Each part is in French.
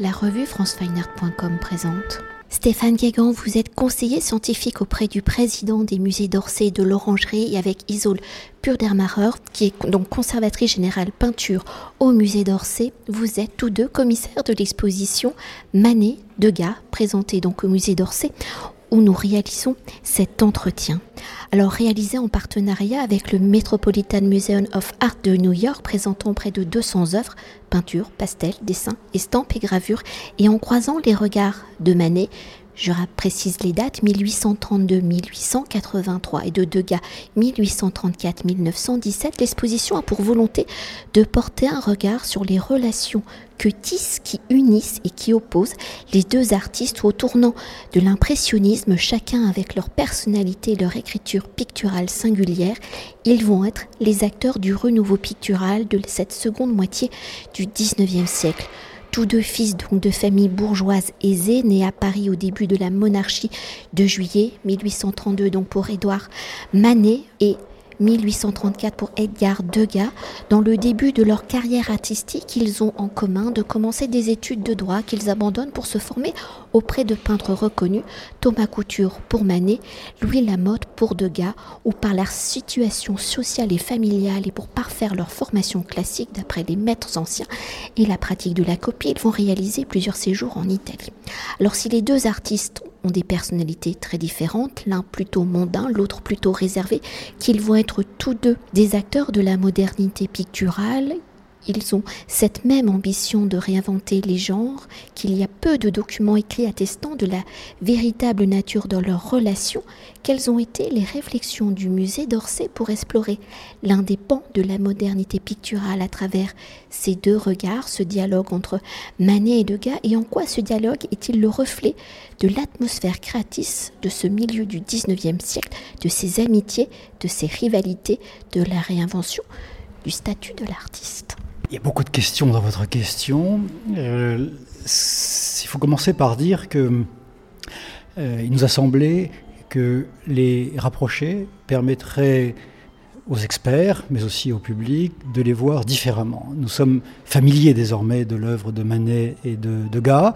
La revue francefineart.com présente. Stéphane Guégan, vous êtes conseiller scientifique auprès du président des musées d'Orsay et de l'Orangerie et avec Isolde Pludermacher, qui est donc conservatrice générale peinture au musée d'Orsay. Vous êtes tous deux commissaires de l'exposition Manet Degas, présentée donc au musée d'Orsay, où nous réalisons cet entretien. Alors réalisé en partenariat avec le Metropolitan Museum of Art de New York, présentant près de 200 œuvres, peintures, pastels, dessins, estampes et gravures, et en croisant les regards de Manet, je précise les dates, 1832-1883 et de Degas 1834-1917, l'exposition a pour volonté de porter un regard sur les relations que tissent, qui unissent et qui opposent les deux artistes au tournant de l'impressionnisme, chacun avec leur personnalité et leur écriture picturale singulière. Ils vont être les acteurs du renouveau pictural de cette seconde moitié du XIXe siècle. Tous deux fils donc de familles bourgeoises aisées, nés à Paris au début de la monarchie de juillet 1832 donc pour Édouard Manet et 1834 pour Edgar Degas. Dans le début de leur carrière artistique, ils ont en commun de commencer des études de droit qu'ils abandonnent pour se former auprès de peintres reconnus, Thomas Couture pour Manet, Louis Lamotte pour Degas, où par la situation sociale et familiale et pour parfaire leur formation classique d'après les maîtres anciens et la pratique de la copie, ils vont réaliser plusieurs séjours en Italie. Alors si les deux artistes ont des personnalités très différentes, l'un plutôt mondain, l'autre plutôt réservé, qu'ils vont être tous deux des acteurs de la modernité picturale. Ils ont cette même ambition de réinventer les genres, qu'il y a peu de documents écrits attestant de la véritable nature de leurs relations. Quelles ont été les réflexions du musée d'Orsay pour explorer l'un des pans de la modernité picturale à travers ces deux regards, ce dialogue entre Manet et Degas, et en quoi ce dialogue est-il le reflet de l'atmosphère créatrice de ce milieu du XIXe siècle, de ses amitiés, de ses rivalités, de la réinvention du statut de l'artiste? Il y a beaucoup de questions dans votre question. Il faut commencer par dire que il nous a semblé que les rapprocher permettrait aux experts, mais aussi au public, de les voir différemment. Nous sommes familiers désormais de l'œuvre de Manet et de Degas.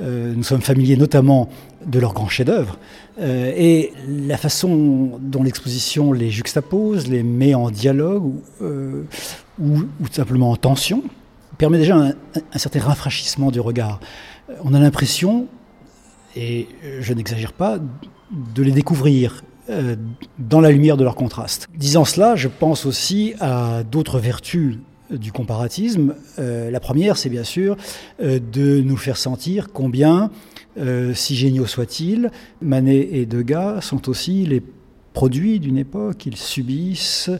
Nous sommes familiers notamment de leurs grands chefs-d'œuvre. Et la façon dont l'exposition les juxtapose, les met en dialogue ou simplement en tension, permet déjà un certain rafraîchissement du regard. On a l'impression, et je n'exagère pas, de les découvrir dans la lumière de leur contraste. Disant cela, je pense aussi à d'autres vertus du comparatisme. La première, c'est bien sûr de nous faire sentir combien, si géniaux soient-ils, Manet et Degas sont aussi les produits d'une époque. Ils subissent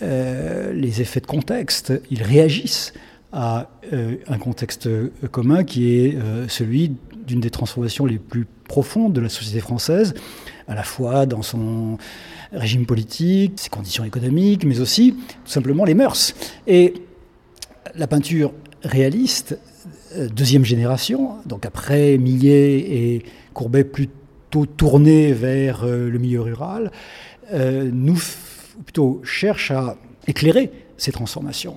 les effets de contexte, ils réagissent à un contexte commun qui est celui d'une des transformations les plus profondes de la société française, à la fois dans son régime politique, ses conditions économiques, mais aussi tout simplement les mœurs. Et la peinture réaliste, deuxième génération, donc après Millet et Courbet plutôt tournés vers le milieu rural, plutôt cherche à éclairer ces transformations.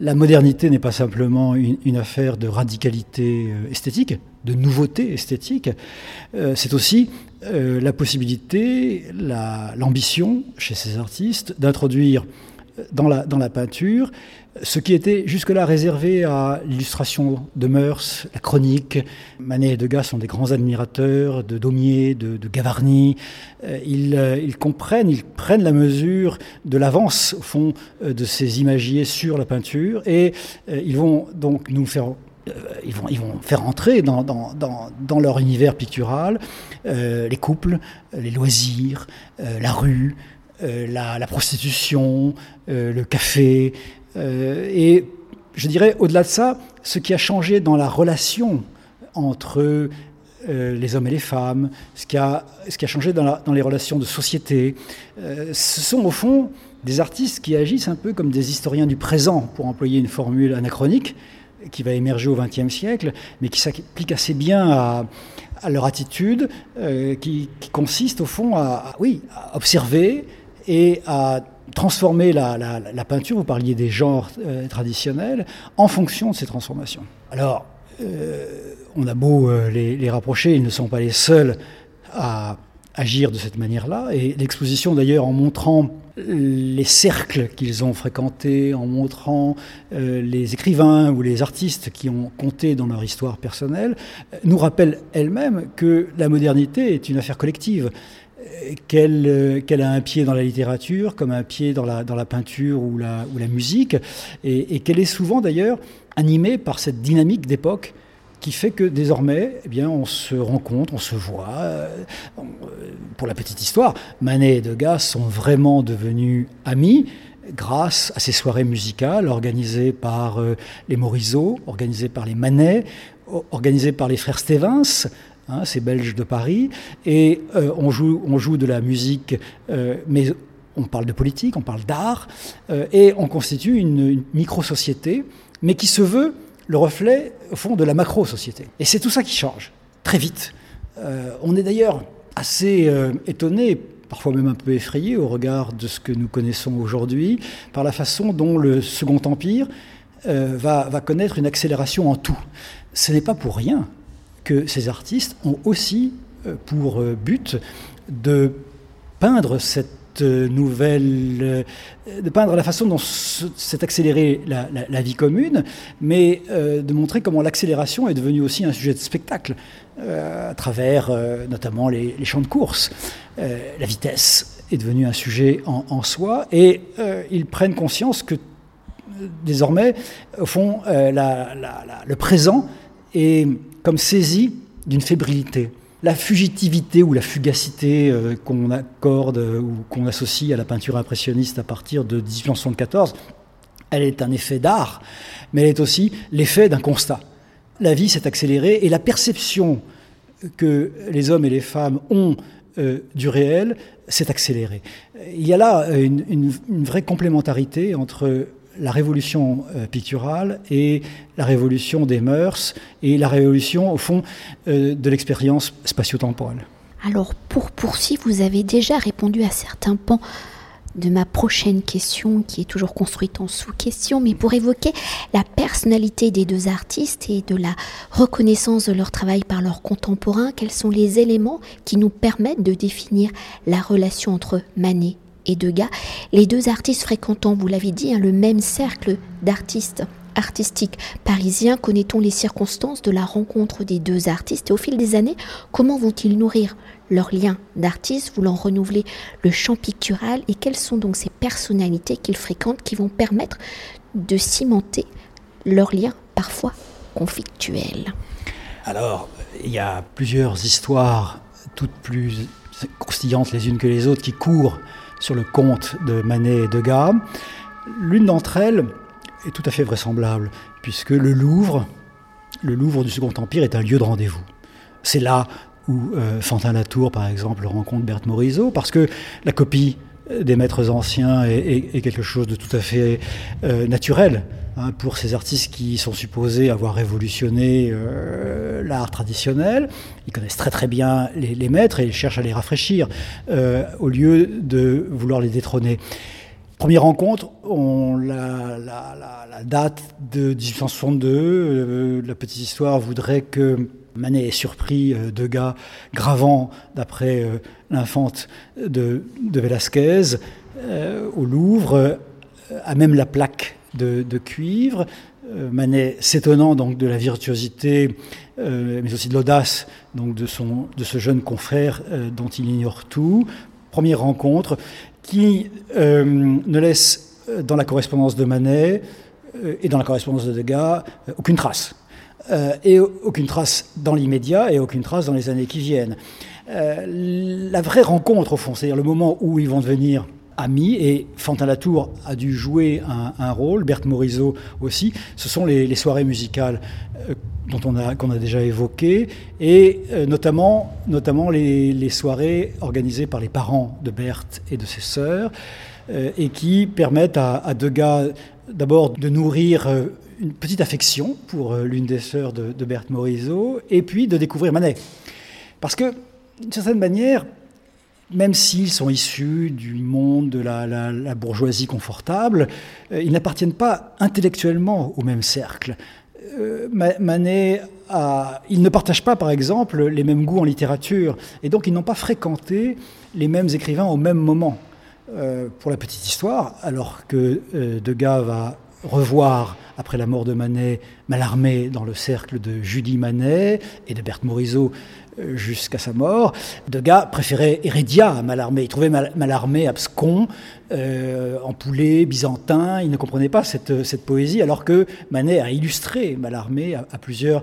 La modernité n'est pas simplement une affaire de radicalité esthétique, de nouveauté esthétique, c'est aussi la possibilité, l'ambition chez ces artistes d'introduire dans la peinture ce qui était jusque-là réservé à l'illustration de mœurs, la chronique. Manet et Degas sont des grands admirateurs de Daumier, de Gavarni. Ils prennent la mesure de l'avance, au fond, de ces imagiers sur la peinture et ils vont donc ils vont faire entrer dans leur univers pictural les couples, les loisirs, la rue, la prostitution, le café. Et je dirais, au-delà de ça, ce qui a changé dans la relation entre les hommes et les femmes, ce qui a changé dans les relations de société, ce sont au fond des artistes qui agissent un peu comme des historiens du présent, pour employer une formule anachronique qui va émerger au XXe siècle, mais qui s'applique assez bien à leur attitude, qui consiste au fond à observer et à transformer la peinture. Vous parliez des genres traditionnels en fonction de ces transformations. Alors, on a beau les rapprocher, ils ne sont pas les seuls à agir de cette manière-là. Et l'exposition, d'ailleurs, en montrant les cercles qu'ils ont fréquentés, en montrant les écrivains ou les artistes qui ont compté dans leur histoire personnelle, nous rappelle elle-même que la modernité est une affaire collective, qu'elle a un pied dans la littérature, comme un pied dans la peinture ou la musique, et qu'elle est souvent, d'ailleurs, animée par cette dynamique d'époque qui fait que désormais, eh bien, on se rencontre, on se voit. Pour la petite histoire, Manet et Degas sont vraiment devenus amis grâce à ces soirées musicales organisées par les Morisot, organisées par les Manet, organisées par les frères Stévins, hein, ces Belges de Paris. Et on joue de la musique, mais on parle de politique, on parle d'art, et on constitue une micro-société, mais qui se veut le reflet, au fond, de la macro-société. Et c'est tout ça qui change, très vite. On est d'ailleurs assez étonné, parfois même un peu effrayé, au regard de ce que nous connaissons aujourd'hui, par la façon dont le Second Empire va connaître une accélération en tout. Ce n'est pas pour rien que ces artistes ont aussi pour but de peindre de peindre la façon dont s'est accélérée la vie commune, mais de montrer comment l'accélération est devenue aussi un sujet de spectacle, à travers notamment les champs de course. La vitesse est devenue un sujet en soi, et ils prennent conscience que désormais, au fond, le présent est comme saisi d'une fébrilité. La fugitivité ou la fugacité qu'on accorde ou qu'on associe à la peinture impressionniste à partir de 1874, elle est un effet d'art, mais elle est aussi l'effet d'un constat. La vie s'est accélérée et la perception que les hommes et les femmes ont du réel s'est accélérée. Il y a là une vraie complémentarité entre la révolution picturale et la révolution des mœurs et la révolution, au fond, de l'expérience spatio-temporelle. Alors, pour poursuivre, vous avez déjà répondu à certains pans de ma prochaine question, qui est toujours construite en sous-question, mais pour évoquer la personnalité des deux artistes et de la reconnaissance de leur travail par leurs contemporains, quels sont les éléments qui nous permettent de définir la relation entre Manet et Degas, les deux artistes fréquentant, vous l'avez dit, le même cercle d'artistes artistiques parisiens? Connaît-on les circonstances de la rencontre des deux artistes et au fil des années, comment vont-ils nourrir leur lien d'artistes, voulant renouveler le champ pictural, et quelles sont donc ces personnalités qu'ils fréquentent qui vont permettre de cimenter leur lien parfois conflictuel? Alors, il y a plusieurs histoires, toutes plus croustillantes les unes que les autres, qui courent sur le compte de Manet et Degas. L'une d'entre elles est tout à fait vraisemblable, puisque le Louvre du Second Empire est un lieu de rendez-vous. C'est là où Fantin Latour, par exemple, rencontre Berthe Morisot, parce que la copie des maîtres anciens est quelque chose de tout à fait naturel, hein, pour ces artistes qui sont supposés avoir révolutionné l'art traditionnel. Ils connaissent très très bien les maîtres et ils cherchent à les rafraîchir au lieu de vouloir les détrôner. Première rencontre, on la date de 1862. La petite histoire voudrait que Manet est surpris Degas gravant, d'après l'infante de Velasquez, au Louvre, à même la plaque de cuivre. Manet, s'étonnant donc de la virtuosité, mais aussi de l'audace donc de ce jeune confrère dont il ignore tout. Première rencontre qui ne laisse dans la correspondance de Manet et dans la correspondance de Degas aucune trace. Et aucune trace dans l'immédiat et aucune trace dans les années qui viennent. La vraie rencontre, au fond, c'est-à-dire le moment où ils vont devenir amis, et Fantin Latour a dû jouer un rôle, Berthe Morisot aussi, ce sont les soirées musicales qu'on a déjà évoquées, et notamment les soirées organisées par les parents de Berthe et de ses sœurs, et qui permettent à Degas d'abord de nourrir une petite affection pour l'une des sœurs de Berthe Morisot, et puis de découvrir Manet. Parce que, d'une certaine manière, même s'ils sont issus du monde de la bourgeoisie confortable, ils n'appartiennent pas intellectuellement au même cercle. Manet ils ne partagent pas, par exemple, les mêmes goûts en littérature. Et donc, ils n'ont pas fréquenté les mêmes écrivains au même moment. Pour la petite histoire, alors que Degas va revoir, après la mort de Manet, Mallarmé dans le cercle de Julie Manet et de Berthe Morisot jusqu'à sa mort, Degas préférait Heredia à Mallarmé. Il trouvait Mallarmé abscon, empoulé, byzantin. Il ne comprenait pas cette poésie, alors que Manet a illustré Mallarmé à plusieurs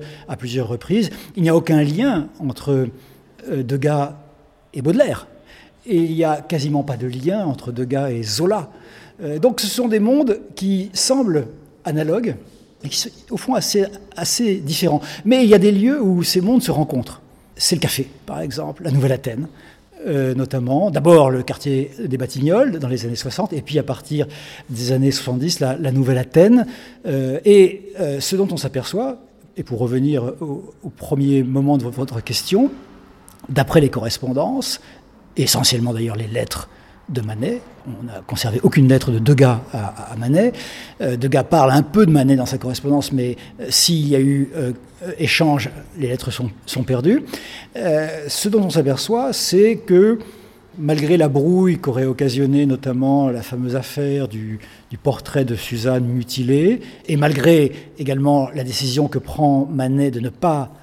reprises. Il n'y a aucun lien entre Degas et Baudelaire. Et il n'y a quasiment pas de lien entre Degas et Zola. Donc ce sont des mondes qui semblent analogues, mais qui sont au fond assez différents. Mais il y a des lieux où ces mondes se rencontrent. C'est le café, par exemple, la Nouvelle-Athènes, notamment. D'abord le quartier des Batignolles, dans les années 60, et puis à partir des années 70, la Nouvelle-Athènes. Et ce dont on s'aperçoit, et pour revenir au premier moment de votre question, d'après les correspondances, essentiellement d'ailleurs les lettres de Manet, on n'a conservé aucune lettre de Degas à Manet. Degas parle un peu de Manet dans sa correspondance, mais s'il y a eu échange, les lettres sont perdues. Ce dont on s'aperçoit, c'est que malgré la brouille qu'aurait occasionnée notamment la fameuse affaire du portrait de Suzanne mutilé, et malgré également la décision que prend Manet de ne pas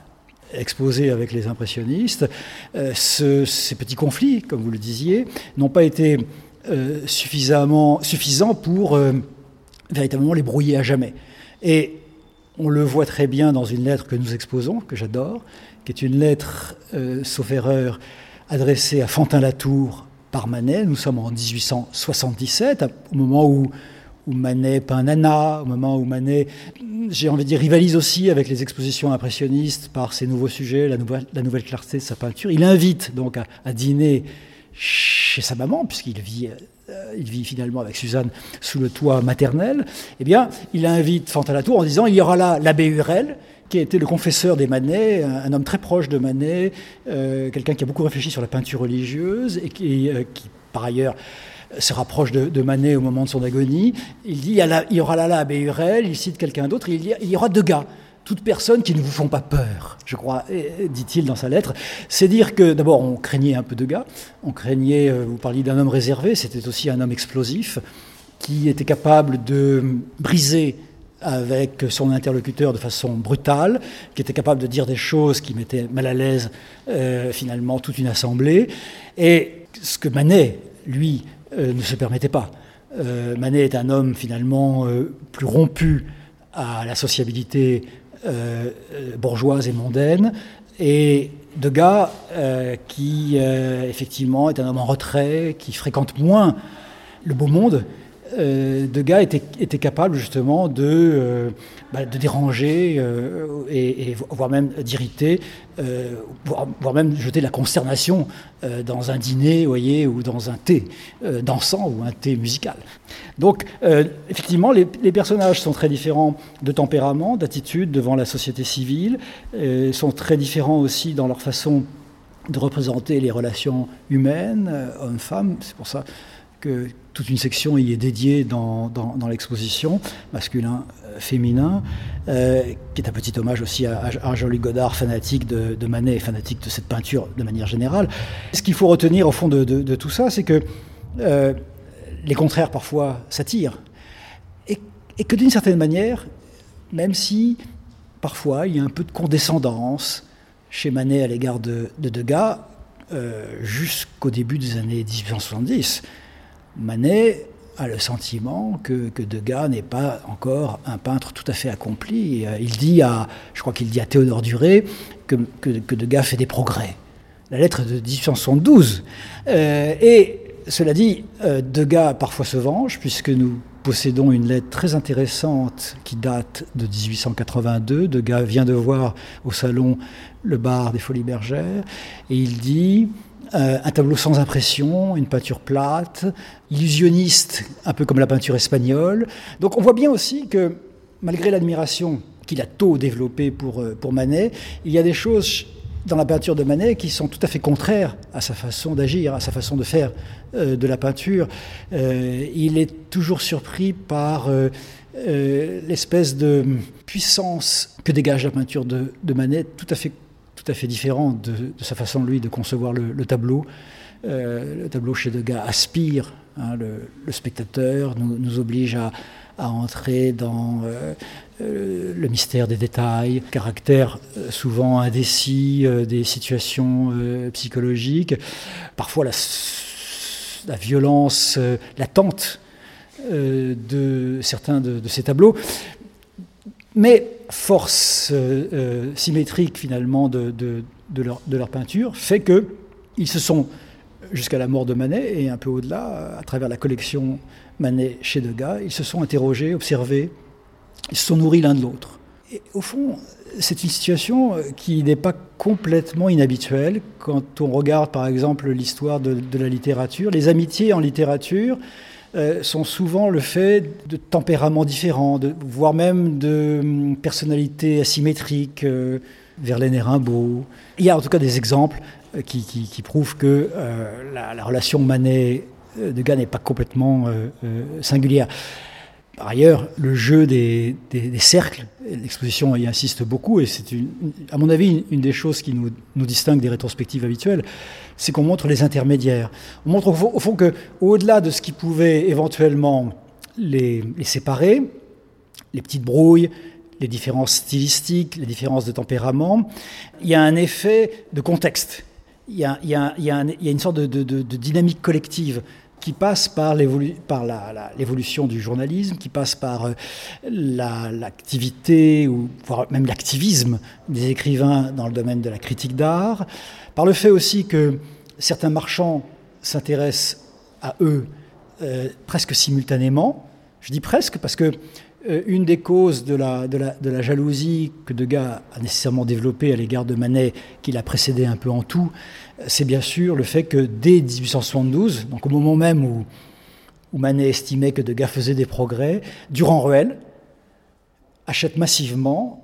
exposé avec les impressionnistes, ces petits conflits, comme vous le disiez, n'ont pas été suffisants pour véritablement les brouiller à jamais. Et on le voit très bien dans une lettre que nous exposons, que j'adore, qui est une lettre, sauf erreur, adressée à Fantin Latour par Manet. Nous sommes en 1877, au moment où Manet peint Nana, au moment où Manet, j'ai envie de dire, rivalise aussi avec les expositions impressionnistes par ses nouveaux sujets, la nouvelle clarté de sa peinture. Il invite donc à dîner chez sa maman, puisqu'il vit finalement avec Suzanne sous le toit maternel. Eh bien, il invite Fantin Latour en disant « Il y aura là l'abbé Hurel », qui a été le confesseur des Manet, un homme très proche de Manet, quelqu'un qui a beaucoup réfléchi sur la peinture religieuse et qui par ailleurs se rapproche de Manet au moment de son agonie. Il dit il y aura là l'abbé Hurel, il cite quelqu'un d'autre, il y aura Degas, toutes personnes qui ne vous font pas peur, je crois, dit-il dans sa lettre. C'est dire que d'abord on craignait un peu Degas, vous parliez d'un homme réservé, c'était aussi un homme explosif qui était capable de briser avec son interlocuteur de façon brutale, qui était capable de dire des choses qui mettaient mal à l'aise finalement toute une assemblée. Et ce que Manet, lui, ne se permettait pas. Manet est un homme finalement plus rompu à la sociabilité bourgeoise et mondaine, et Degas qui effectivement est un homme en retrait, qui fréquente moins le beau monde. Degas était capable justement de déranger et voire même d'irriter, voire même jeter de la consternation dans un dîner, voyez, ou dans un thé dansant ou un thé musical. Donc effectivement, les personnages sont très différents de tempérament, d'attitude devant la société civile, sont très différents aussi dans leur façon de représenter les relations humaines, hommes-femmes. C'est pour ça que toute une section y est dédiée dans l'exposition, masculin, féminin, qui est un petit hommage aussi à Jean-Luc Godard, fanatique de Manet et fanatique de cette peinture de manière générale. Ce qu'il faut retenir au fond de tout ça, c'est que les contraires parfois s'attirent, et que d'une certaine manière, même si parfois il y a un peu de condescendance chez Manet à l'égard de Degas, jusqu'au début des années 1870, Manet a le sentiment que Degas n'est pas encore un peintre tout à fait accompli. Je crois qu'il dit à Théodore Duret que Degas fait des progrès. La lettre de 1872. Et cela dit, Degas parfois se venge, puisque nous possédons une lettre très intéressante qui date de 1882. Degas vient de voir au salon le bar des Folies Bergères et il dit un tableau sans impression, une peinture plate, illusionniste, un peu comme la peinture espagnole. Donc on voit bien aussi que malgré l'admiration qu'il a tôt développée pour Manet, il y a des choses dans la peinture de Manet qui sont tout à fait contraires à sa façon d'agir, à sa façon de faire de la peinture. Il est toujours surpris par l'espèce de puissance que dégage la peinture de Manet, tout à fait différente de sa façon, lui, de concevoir le tableau. Le tableau chez Degas aspire, le spectateur nous oblige à entrer dans le mystère des détails, caractère souvent indécis des situations psychologiques, parfois la violence latente de certains de ces tableaux, mais force symétrique finalement de leur peinture fait que ils se sont, jusqu'à la mort de Manet et un peu au-delà, à travers la collection Manet chez Degas, ils se sont interrogés, observés, ils se sont nourris l'un de l'autre. Et au fond, c'est une situation qui n'est pas complètement inhabituelle. Quand on regarde par exemple l'histoire de la littérature, les amitiés en littérature sont souvent le fait de tempéraments différents, voire même de personnalités asymétriques, Verlaine et Rimbaud. Il y a en tout cas des exemples qui prouvent que la relation Manet-Degas n'est pas complètement singulière. Par ailleurs, le jeu des cercles, l'exposition y insiste beaucoup, et c'est à mon avis une des choses qui nous distingue des rétrospectives habituelles, c'est qu'on montre les intermédiaires. On montre au fond qu'au-delà de ce qui pouvait éventuellement les séparer, les petites brouilles, les différences stylistiques, les différences de tempérament, il y a un effet de contexte, il y a une sorte de dynamique collective qui passe par l'évolution du journalisme, qui passe par l'activité, ou voire même l'activisme des écrivains dans le domaine de la critique d'art, par le fait aussi que certains marchands s'intéressent à eux presque simultanément. Je dis presque parce que une des causes de la jalousie que Degas a nécessairement développée à l'égard de Manet, qui l'a précédé un peu en tout, c'est bien sûr le fait que dès 1872, donc au moment même où Manet estimait que Degas faisait des progrès, Durand-Ruel achète massivement,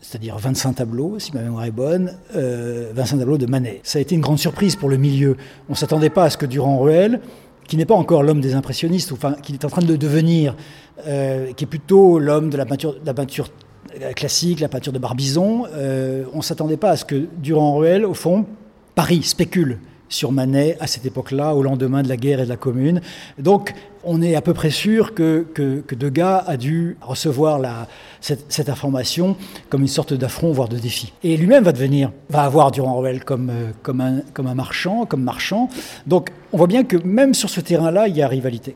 c'est-à-dire 25 tableaux, si ma mémoire est bonne, 25 tableaux de Manet. Ça a été une grande surprise pour le milieu. On ne s'attendait pas à ce que Durand-Ruel, qui n'est pas encore l'homme des impressionnistes, enfin, qui est en train de devenir, qui est plutôt l'homme de la peinture classique, la peinture de Barbizon, on ne s'attendait pas à ce que Durand-Ruel, au fond, Paris spécule sur Manet à cette époque-là, au lendemain de la guerre et de la Commune. Donc, on est à peu près sûr que Degas a dû recevoir cette information comme une sorte d'affront, voire de défi. Et lui-même va avoir Durand-Ruel comme marchand. Donc, on voit bien que même sur ce terrain-là, il y a rivalité.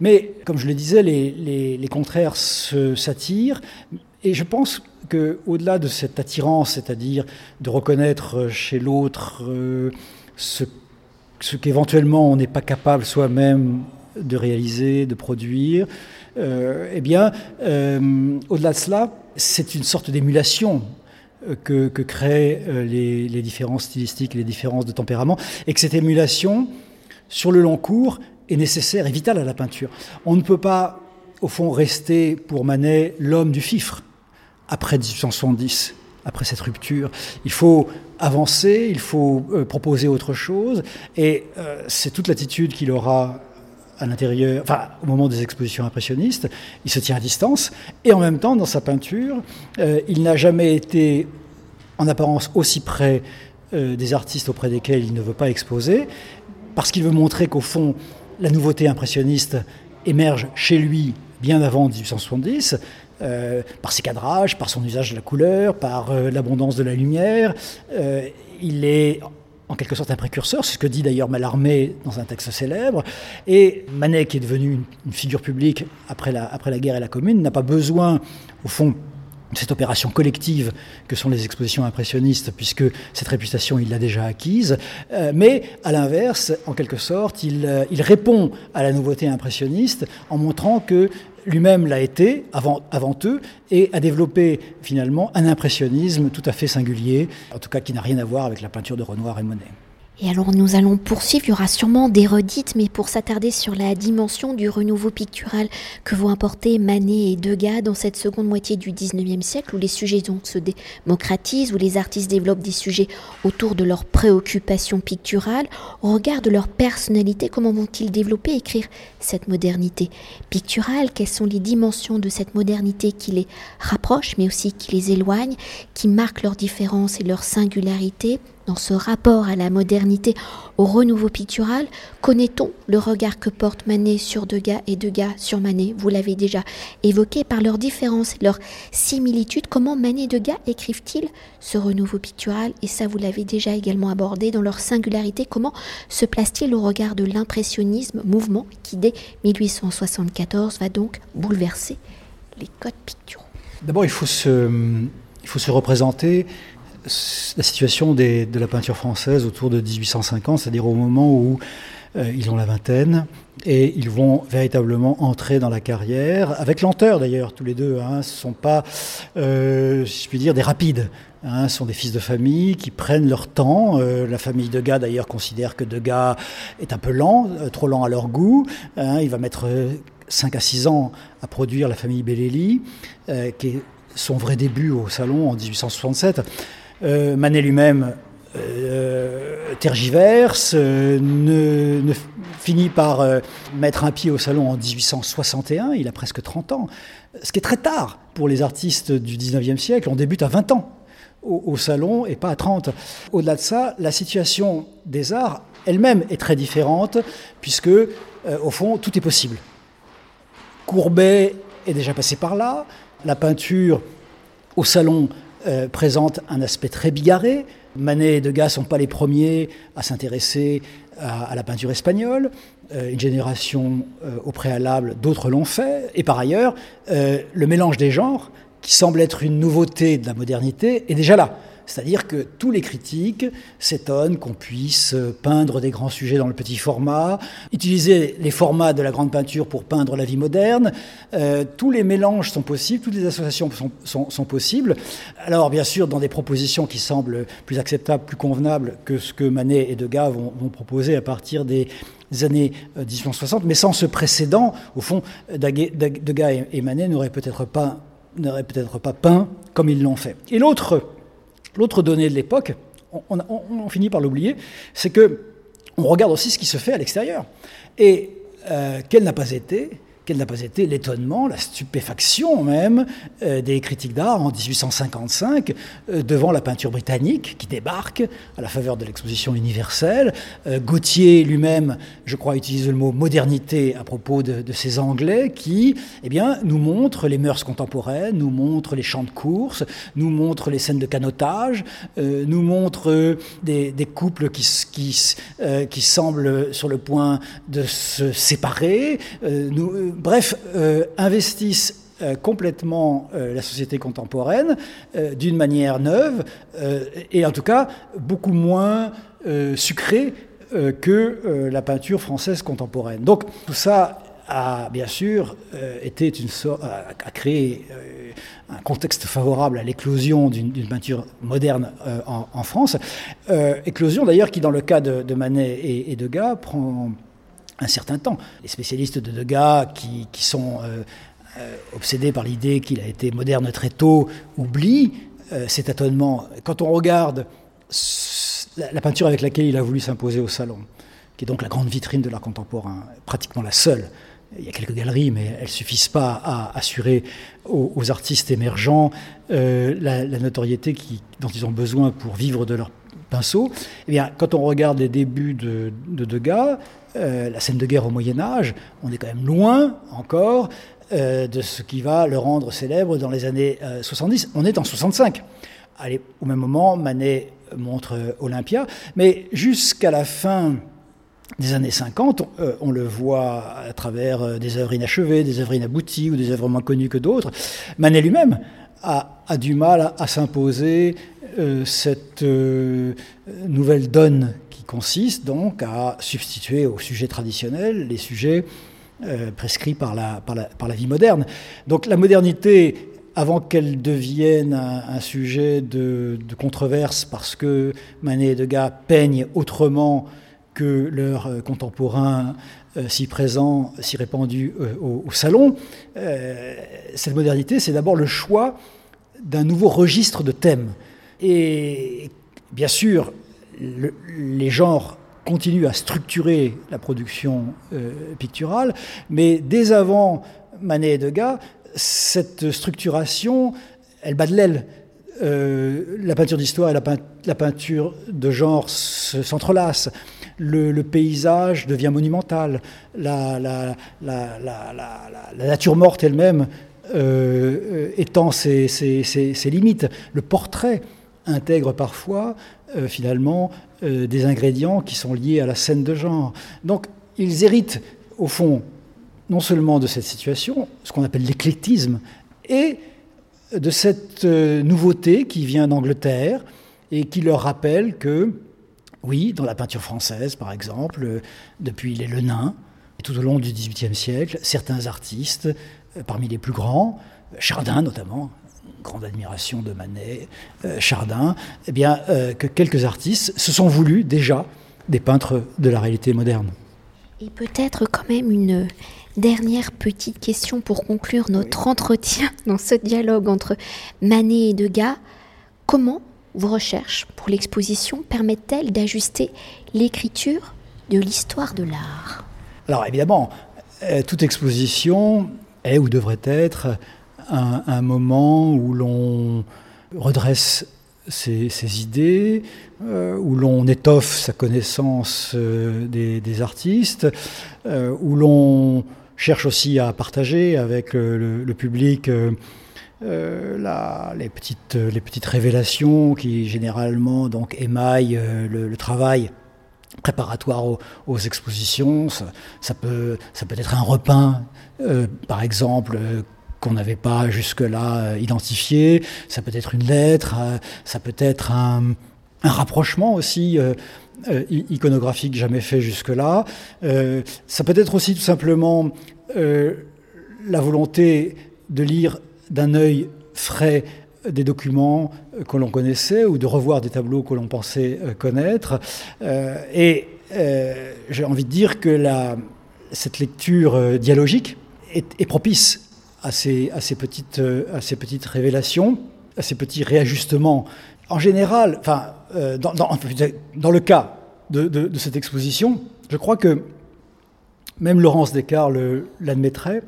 Mais, comme je le disais, les contraires s'attirent. Et je pense qu'au-delà de cette attirance, c'est-à-dire de reconnaître chez l'autre ce qu'éventuellement on n'est pas capable soi-même de réaliser, de produire, au-delà de cela, c'est une sorte d'émulation que créent les différences stylistiques, les différences de tempérament, et que cette émulation, sur le long cours, est nécessaire et vitale à la peinture. On ne peut pas, au fond, rester pour Manet l'homme du fifre après 1870. Après cette rupture, il faut avancer, il faut proposer autre chose, et c'est toute l'attitude qu'il aura à l'intérieur, enfin au moment des expositions impressionnistes. Il se tient à distance, et en même temps, dans sa peinture, il n'a jamais été en apparence aussi près des artistes auprès desquels il ne veut pas exposer, parce qu'il veut montrer qu'au fond, la nouveauté impressionniste émerge chez lui bien avant 1870. Par ses cadrages, par son usage de la couleur, par l'abondance de la lumière. Il est en quelque sorte un précurseur, c'est ce que dit d'ailleurs Mallarmé dans un texte célèbre. Et Manet, qui est devenu une figure publique après la guerre et la Commune, n'a pas besoin, au fond, de cette opération collective que sont les expositions impressionnistes, puisque cette réputation, il l'a déjà acquise. Mais à l'inverse, en quelque sorte, il répond à la nouveauté impressionniste en montrant que lui-même l'a été avant eux, et a développé finalement un impressionnisme tout à fait singulier, en tout cas qui n'a rien à voir avec la peinture de Renoir et Monet. Et alors nous allons poursuivre, il y aura sûrement des redites, mais pour s'attarder sur la dimension du renouveau pictural que vont apporter Manet et Degas dans cette seconde moitié du XIXe siècle, où les sujets donc se démocratisent, où les artistes développent des sujets autour de leurs préoccupations picturales, au regard de leur personnalité, comment vont-ils développer et écrire cette modernité picturale? Quelles sont les dimensions de cette modernité qui les rapprochent, mais aussi qui les éloignent, qui marquent leurs différences et leur singularité? Dans ce rapport à la modernité, au renouveau pictural, connaît-on le regard que portent Manet sur Degas et Degas sur Manet? Vous l'avez déjà évoqué, par leurs différences et leurs similitudes, comment Manet et Degas écrivent-ils ce renouveau pictural? Et ça, vous l'avez déjà également abordé. Dans leur singularité, comment se place-t-il au regard de l'impressionnisme, mouvement qui, dès 1874, va donc bouleverser les codes picturaux? D'abord, il faut se représenter la situation de la peinture française autour de 1850, c'est-à-dire au moment où ils ont la vingtaine et ils vont véritablement entrer dans la carrière, avec lenteur d'ailleurs tous les deux, hein. Ce ne sont pas, si je puis dire, des rapides, hein. Ce sont des fils de famille qui prennent leur temps. La famille Degas d'ailleurs considère que Degas est un peu lent, trop lent à leur goût, hein. Il va mettre 5 à 6 ans à produire La famille Bellelli, qui est son vrai début au salon en 1867. Manet lui-même tergiverse, ne finit par mettre un pied au salon en 1861, il a presque 30 ans, ce qui est très tard pour les artistes du 19e siècle, on débute à 20 ans au salon et pas à 30. Au-delà de ça, la situation des arts elle-même est très différente, puisque au fond, tout est possible. Courbet est déjà passé par là, la peinture au salon présente un aspect très bigarré. Manet et Degas ne sont pas les premiers à s'intéresser à la peinture espagnole. Une génération au préalable, d'autres l'ont fait. Et par ailleurs, le mélange des genres, qui semble être une nouveauté de la modernité, est déjà là. C'est-à-dire que tous les critiques s'étonnent qu'on puisse peindre des grands sujets dans le petit format, utiliser les formats de la grande peinture pour peindre la vie moderne. Tous les mélanges sont possibles, toutes les associations sont possibles. Alors bien sûr, dans des propositions qui semblent plus acceptables, plus convenables que ce que Manet et Degas vont proposer à partir des années 1860. Mais sans ce précédent, au fond, Degas et Manet n'auraient peut-être pas peint comme ils l'ont fait. Et l'autre donnée de l'époque, on finit par l'oublier, c'est qu'on regarde aussi ce qui se fait à l'extérieur. Et quel n'a pas été l'étonnement, la stupéfaction même des critiques d'art en 1855 devant la peinture britannique qui débarque à la faveur de l'exposition universelle. Gautier lui-même, je crois, utilise le mot « modernité » à propos de ces Anglais qui nous montrent les mœurs contemporaines, nous montrent les champs de course, nous montrent les scènes de canotage, nous montrent des couples qui semblent sur le point de se séparer, investissent complètement la société contemporaine d'une manière neuve et en tout cas beaucoup moins sucrée que la peinture française contemporaine. Donc tout ça a bien sûr a créé un contexte favorable à l'éclosion d'une peinture moderne en France. Éclosion d'ailleurs qui dans le cas de Manet et Degas prend un certain temps. Les spécialistes de Degas qui sont obsédés par l'idée qu'il a été moderne très tôt oublient cet étonnement. Quand on regarde la peinture avec laquelle il a voulu s'imposer au salon, qui est donc la grande vitrine de l'art contemporain, pratiquement la seule. Il y a quelques galeries, mais elles ne suffisent pas à assurer aux artistes émergents la notoriété dont ils ont besoin pour vivre de leur pinceau. Eh bien, quand on regarde les débuts de Degas, la scène de guerre au Moyen-Âge, on est quand même loin encore de ce qui va le rendre célèbre dans les années 70. On est en 65. Allez, au même moment, Manet montre Olympia, mais jusqu'à la fin des années 50, on le voit à travers des œuvres inachevées, des œuvres inabouties ou des œuvres moins connues que d'autres. Manet lui-même a du mal à s'imposer cette nouvelle donne qui consiste donc à substituer aux sujets traditionnels les sujets prescrits par la vie moderne. Donc la modernité avant qu'elle devienne un sujet de controverse, parce que Manet et Degas peignent autrement que leurs contemporains si présents, si répandus au salon. Cette modernité, c'est d'abord le choix d'un nouveau registre de thèmes. Et bien sûr, les genres continuent à structurer la production picturale, mais dès avant Manet et Degas, cette structuration, elle bat de l'aile. La peinture d'histoire et la peinture de genre s'entrelacent. Le paysage devient monumental. La nature morte elle-même étend ses limites. Le portrait intègre parfois, finalement, des ingrédients qui sont liés à la scène de genre. Donc, ils héritent, au fond, non seulement de cette situation, ce qu'on appelle l'éclectisme, et de cette nouveauté qui vient d'Angleterre et qui leur rappelle que, oui, dans la peinture française, par exemple, depuis les Lenain, et tout au long du XVIIIe siècle, certains artistes, parmi les plus grands, Chardin notamment, grande admiration de Manet, Chardin, eh bien, que quelques artistes se sont voulus déjà des peintres de la réalité moderne. Et peut-être quand même une dernière petite question pour conclure notre entretien dans ce dialogue entre Manet et Degas. Comment vos recherches pour l'exposition permettent-elles d'ajuster l'écriture de l'histoire de l'art ? Alors évidemment, toute exposition est ou devrait être un moment où l'on redresse ses idées, où l'on étoffe sa connaissance des artistes, où l'on cherche aussi à partager avec le public les petites révélations qui généralement donc émaillent le travail préparatoire aux expositions. Ça peut être un repeint, par exemple, qu'on n'avait pas jusque-là identifié. Ça peut être une lettre, ça peut être un rapprochement aussi iconographique jamais fait jusque-là. Ça peut être aussi tout simplement la volonté de lire d'un œil frais des documents que l'on connaissait ou de revoir des tableaux que l'on pensait connaître. Et j'ai envie de dire que cette lecture dialogique est propice à ces petites révélations, à ces petits réajustements. En général, dans le cas de cette exposition, je crois que même Laurence Descartes l'admettrait,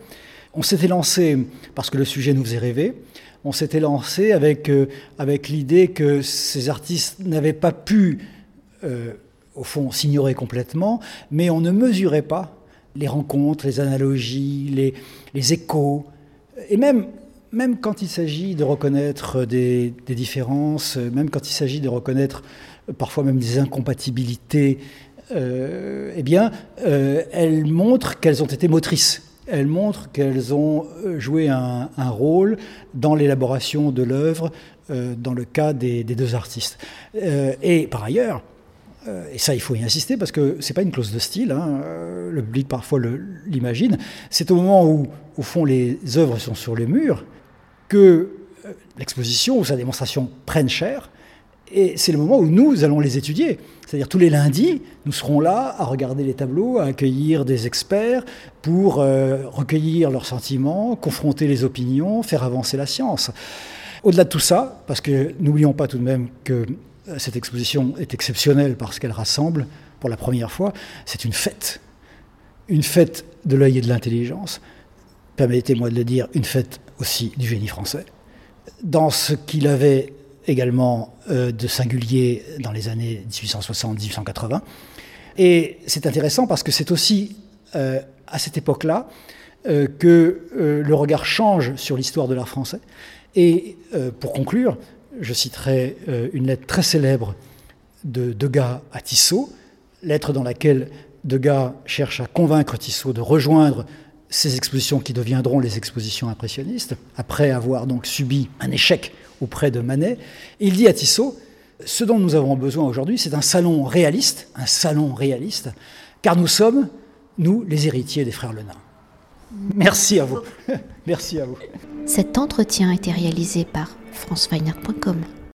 on s'était lancé, parce que le sujet nous faisait rêver, on s'était lancé avec l'idée que ces artistes n'avaient pas pu, au fond, s'ignorer complètement, mais on ne mesurait pas les rencontres, les analogies, les échos, et même quand il s'agit de reconnaître des différences, même quand il s'agit de reconnaître parfois même des incompatibilités, elles montrent qu'elles ont été motrices. Elles montrent qu'elles ont joué un rôle dans l'élaboration de l'œuvre, dans le cas des deux artistes. Et par ailleurs, et ça il faut y insister parce que c'est pas une clause de style, le public parfois l'imagine, c'est au moment où au fond les œuvres sont sur les murs que l'exposition ou sa démonstration prennent chair, et c'est le moment où nous allons les étudier, c'est-à-dire tous les lundis nous serons là à regarder les tableaux, à accueillir des experts pour recueillir leurs sentiments, confronter les opinions, faire avancer la science. Au-delà de tout ça, parce que n'oublions pas tout de même que cette exposition est exceptionnelle parce qu'elle rassemble, pour la première fois, c'est une fête de l'œil et de l'intelligence, permettez-moi de le dire, une fête aussi du génie français, dans ce qu'il avait également de singulier dans les années 1860-1880. Et c'est intéressant parce que c'est aussi à cette époque-là que le regard change sur l'histoire de l'art français. Et pour conclure, je citerai une lettre très célèbre de Degas à Tissot, lettre dans laquelle Degas cherche à convaincre Tissot de rejoindre ces expositions qui deviendront les expositions impressionnistes, après avoir donc subi un échec auprès de Manet. Il dit à Tissot, ce dont nous avons besoin aujourd'hui, c'est un salon réaliste, car nous sommes, nous, les héritiers des frères Lenain. Merci à vous. Merci à vous. Cet entretien a été réalisé par francefineart.com.